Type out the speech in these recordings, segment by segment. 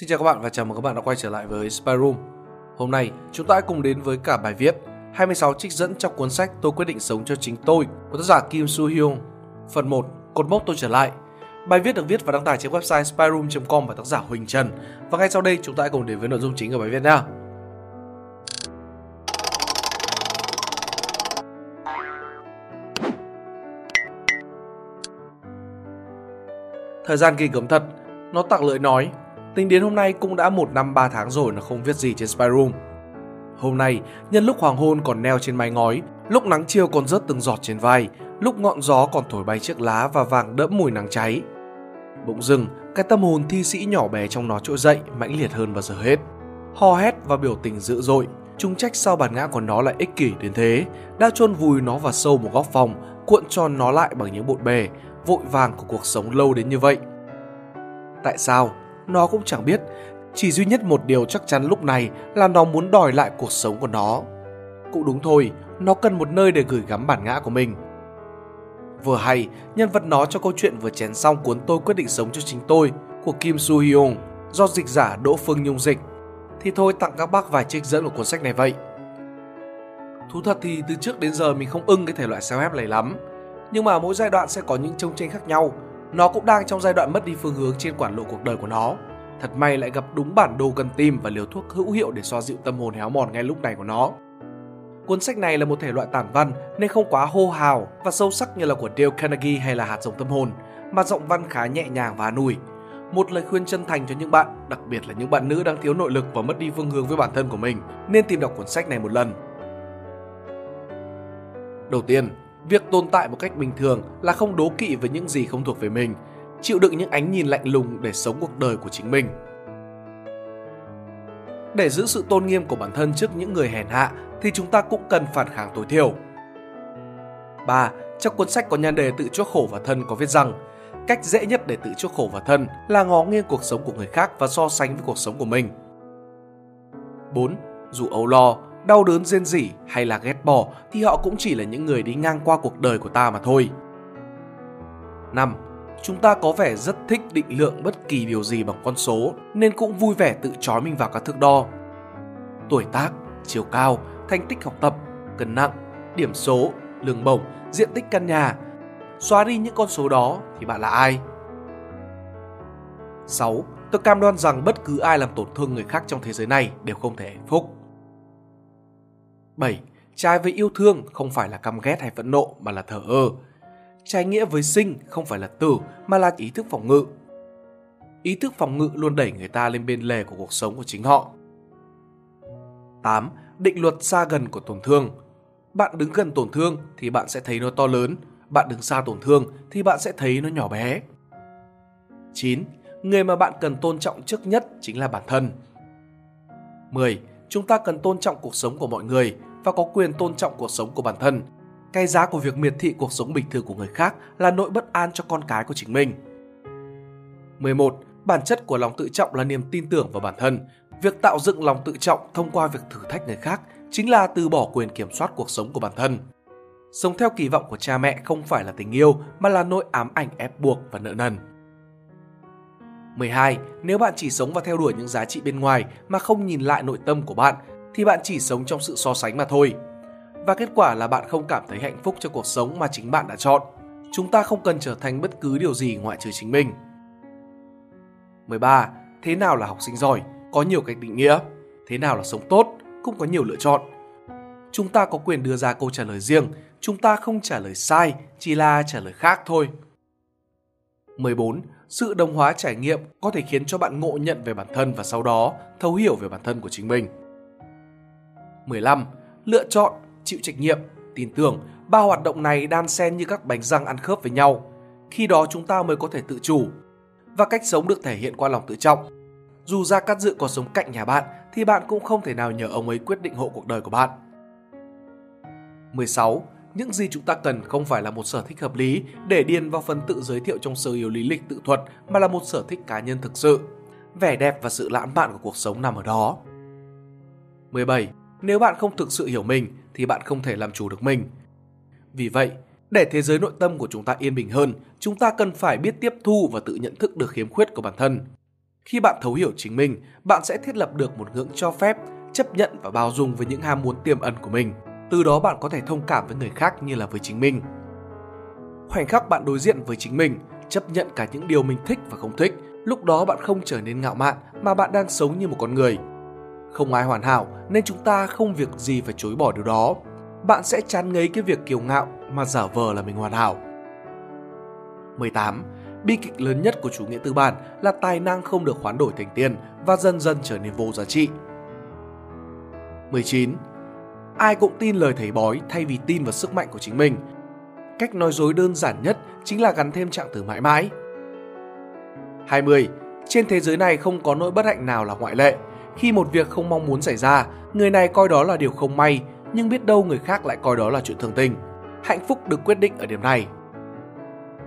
Xin chào các bạn và chào mừng các bạn đã quay trở lại với Spiderum. Hôm nay chúng ta hãy cùng đến với cả bài viết 26 trích dẫn trong cuốn sách Tôi quyết định sống cho chính tôi của tác giả Kim Suhyun. Phần 1: Cột mốc tôi trở lại. Bài viết được viết và đăng tải trên website spiderum.com bởi tác giả Huỳnh Trần. Và ngay sau đây chúng ta hãy cùng đến với nội dung chính của bài viết nha. Thời gian kỳ cấm thật, nó tặc lưỡi nói. Tính đến hôm nay cũng đã 1 năm 3 tháng rồi nó không viết gì trên Spiderum. Hôm nay, nhân lúc hoàng hôn còn neo trên mái ngói, lúc nắng chiều còn rớt từng giọt trên vai, lúc ngọn gió còn thổi bay chiếc lá và vàng đẫm mùi nắng cháy. Bỗng dưng, cái tâm hồn thi sĩ nhỏ bé trong nó trỗi dậy mãnh liệt hơn bao giờ hết. Hò hét và biểu tình dữ dội, chúng trách sao bản ngã của nó lại ích kỷ đến thế, đã chôn vùi nó vào sâu một góc phòng, cuộn tròn nó lại bằng những bộn bề, vội vàng của cuộc sống lâu đến như vậy. Tại sao? Nó cũng chẳng biết, chỉ duy nhất một điều chắc chắn lúc này là nó muốn đòi lại cuộc sống của nó. Cũng đúng thôi, nó cần một nơi để gửi gắm bản ngã của mình. Vừa hay, nhân vật nó cho câu chuyện vừa chén xong cuốn Tôi quyết định sống cho chính tôi của Kim Suhyun do dịch giả Đỗ Phương Nhung dịch. Thì thôi tặng các bác vài trích dẫn của cuốn sách này vậy. Thú thật thì từ trước đến giờ mình không ưng cái thể loại self-help này lắm. Nhưng mà mỗi giai đoạn sẽ có những trông tranh khác nhau. Nó cũng đang trong giai đoạn mất đi phương hướng trên quản lộ cuộc đời của nó. Thật may lại gặp đúng bản đồ cần tìm và liều thuốc hữu hiệu để xoa dịu tâm hồn héo mòn ngay lúc này của nó. Cuốn sách này là một thể loại tản văn nên không quá hô hào và sâu sắc như là của Dale Carnegie hay là Hạt giống tâm hồn, mà giọng văn khá nhẹ nhàng và an ủi. Một lời khuyên chân thành cho những bạn, đặc biệt là những bạn nữ đang thiếu nội lực và mất đi phương hướng với bản thân của mình, nên tìm đọc cuốn sách này một lần. Đầu tiên, việc tồn tại một cách bình thường là không đố kỵ với những gì không thuộc về mình, chịu đựng những ánh nhìn lạnh lùng để sống cuộc đời của chính mình. Để giữ sự tôn nghiêm của bản thân trước những người hèn hạ thì chúng ta cũng cần phản kháng tối thiểu. 3. Trong cuốn sách có nhan đề Tự chuốc khổ vào thân có viết rằng cách dễ nhất để tự chuốc khổ vào thân là ngó nghiêng cuộc sống của người khác và so sánh với cuộc sống của mình. 4. Dù âu lo, đau đớn rên rỉ hay là ghét bỏ thì họ cũng chỉ là những người đi ngang qua cuộc đời của ta mà thôi. 5. Chúng ta có vẻ rất thích định lượng bất kỳ điều gì bằng con số nên cũng vui vẻ tự trói mình vào các thước đo. Tuổi tác, chiều cao, thành tích học tập, cân nặng, điểm số, lương bổng, diện tích căn nhà. Xóa đi những con số đó thì bạn là ai? 6. Tôi cam đoan rằng bất cứ ai làm tổn thương người khác trong thế giới này đều không thể hạnh phúc. 7. Trái với yêu thương không phải là căm ghét hay phẫn nộ mà là thờ ơ. Trái nghĩa với sinh không phải là tử mà là ý thức phòng ngự. Ý thức phòng ngự luôn đẩy người ta lên bên lề của cuộc sống của chính họ. 8. Định luật xa gần của tổn thương. Bạn đứng gần tổn thương thì bạn sẽ thấy nó to lớn. Bạn đứng xa tổn thương thì bạn sẽ thấy nó nhỏ bé. 9. Người mà bạn cần tôn trọng trước nhất chính là bản thân. 10. Chúng ta cần tôn trọng cuộc sống của mọi người và có quyền tôn trọng cuộc sống của bản thân. Cái giá của việc miệt thị cuộc sống bình thường của người khác là nỗi bất an cho con cái của chính mình. 11. Bản chất của lòng tự trọng là niềm tin tưởng vào bản thân. Việc tạo dựng lòng tự trọng thông qua việc thử thách người khác chính là từ bỏ quyền kiểm soát cuộc sống của bản thân. Sống theo kỳ vọng của cha mẹ không phải là tình yêu mà là nỗi ám ảnh ép buộc và nợ nần. 12. Nếu bạn chỉ sống và theo đuổi những giá trị bên ngoài mà không nhìn lại nội tâm của bạn thì bạn chỉ sống trong sự so sánh mà thôi. Và kết quả là bạn không cảm thấy hạnh phúc cho cuộc sống mà chính bạn đã chọn. Chúng ta không cần trở thành bất cứ điều gì ngoại trừ chính mình. 13. Thế nào là học sinh giỏi? Có nhiều cách định nghĩa. Thế nào là sống tốt? Cũng có nhiều lựa chọn. Chúng ta có quyền đưa ra câu trả lời riêng. Chúng ta không trả lời sai, chỉ là trả lời khác thôi. 14. Sự đồng hóa trải nghiệm có thể khiến cho bạn ngộ nhận về bản thân và sau đó thấu hiểu về bản thân của chính mình. 15. Lựa chọn, chịu trách nhiệm, tin tưởng, ba hoạt động này đan xen như các bánh răng ăn khớp với nhau. Khi đó chúng ta mới có thể tự chủ. Và cách sống được thể hiện qua lòng tự trọng. Dù Gia Cát Dự có sống cạnh nhà bạn thì bạn cũng không thể nào nhờ ông ấy quyết định hộ cuộc đời của bạn. 16. Những gì chúng ta cần không phải là một sở thích hợp lý để điền vào phần tự giới thiệu trong sơ yếu lý lịch tự thuật mà là một sở thích cá nhân thực sự. Vẻ đẹp và sự lãng mạn của cuộc sống nằm ở đó. 17. Nếu bạn không thực sự hiểu mình thì bạn không thể làm chủ được mình. Vì vậy, để thế giới nội tâm của chúng ta yên bình hơn, chúng ta cần phải biết tiếp thu và tự nhận thức được khiếm khuyết của bản thân. Khi bạn thấu hiểu chính mình, bạn sẽ thiết lập được một ngưỡng cho phép, chấp nhận và bao dung với những ham muốn tiềm ẩn của mình. Từ đó bạn có thể thông cảm với người khác như là với chính mình. Khoảnh khắc bạn đối diện với chính mình, chấp nhận cả những điều mình thích và không thích, lúc đó bạn không trở nên ngạo mạn mà bạn đang sống như một con người. Không ai hoàn hảo nên chúng ta không việc gì phải chối bỏ điều đó. Bạn sẽ chán ngấy cái việc kiêu ngạo mà giả vờ là mình hoàn hảo. 18. Bi kịch lớn nhất của chủ nghĩa tư bản là tài năng không được hoán đổi thành tiền và dần dần trở nên vô giá trị. 19. Ai cũng tin lời thầy bói thay vì tin vào sức mạnh của chính mình. Cách nói dối đơn giản nhất chính là gắn thêm trạng từ mãi mãi. 20. Trên thế giới này không có nỗi bất hạnh nào là ngoại lệ. Khi một việc không mong muốn xảy ra, người này coi đó là điều không may, nhưng biết đâu người khác lại coi đó là chuyện thường tình. Hạnh phúc được quyết định ở điểm này.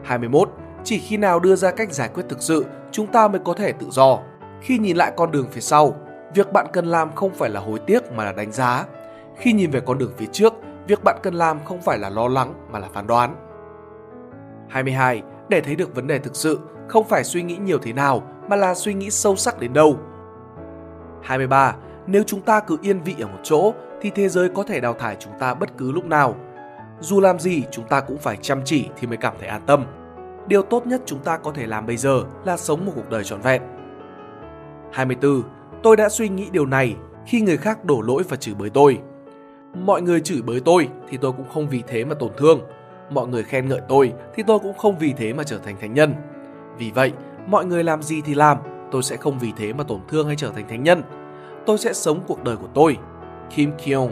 21. Chỉ khi nào đưa ra cách giải quyết thực sự, chúng ta mới có thể tự do. Khi nhìn lại con đường phía sau, việc bạn cần làm không phải là hối tiếc mà là đánh giá. Khi nhìn về con đường phía trước, việc bạn cần làm không phải là lo lắng mà là phán đoán. 22. Để thấy được vấn đề thực sự, không phải suy nghĩ nhiều thế nào mà là suy nghĩ sâu sắc đến đâu. 23. Nếu chúng ta cứ yên vị ở một chỗ thì thế giới có thể đào thải chúng ta bất cứ lúc nào. Dù làm gì chúng ta cũng phải chăm chỉ thì mới cảm thấy an tâm. Điều tốt nhất chúng ta có thể làm bây giờ là sống một cuộc đời trọn vẹn. 24. Tôi đã suy nghĩ điều này khi người khác đổ lỗi và chửi bới tôi. Mọi người chửi bới tôi thì tôi cũng không vì thế mà tổn thương. Mọi người khen ngợi tôi thì tôi cũng không vì thế mà trở thành thánh nhân. Vì vậy, mọi người làm gì thì làm, tôi sẽ không vì thế mà tổn thương hay trở thành thánh nhân. Tôi sẽ sống cuộc đời của tôi. Kim Kyung.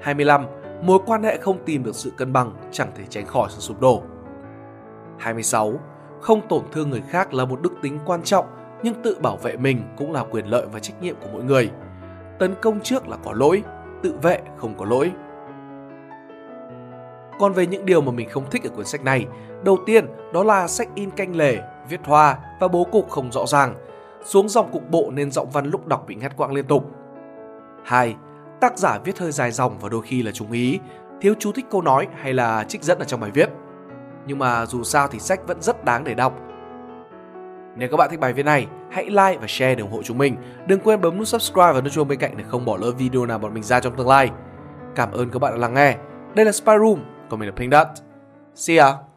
25. Mối quan hệ không tìm được sự cân bằng chẳng thể tránh khỏi sự sụp đổ. 26. Không tổn thương người khác là một đức tính quan trọng, nhưng tự bảo vệ mình cũng là quyền lợi và trách nhiệm của mỗi người. Tấn công trước là có lỗi, tự vệ không có lỗi. Còn về những điều mà mình không thích ở cuốn sách này, đầu tiên đó là sách in canh lề, viết hoa và bố cục không rõ ràng. Xuống dòng cục bộ nên giọng văn lúc đọc bị ngắt quãng liên tục. 2. Tác giả viết hơi dài dòng và đôi khi là trung ý, thiếu chú thích câu nói hay là trích dẫn ở trong bài viết. Nhưng mà dù sao thì sách vẫn rất đáng để đọc. Nếu các bạn thích bài viết này, hãy like và share để ủng hộ chúng mình. Đừng quên bấm nút subscribe và nút chuông bên cạnh để không bỏ lỡ video nào bọn mình ra trong tương lai. Cảm ơn các bạn đã lắng nghe. Đây là Spiderum, còn mình là Pinkdot. See ya!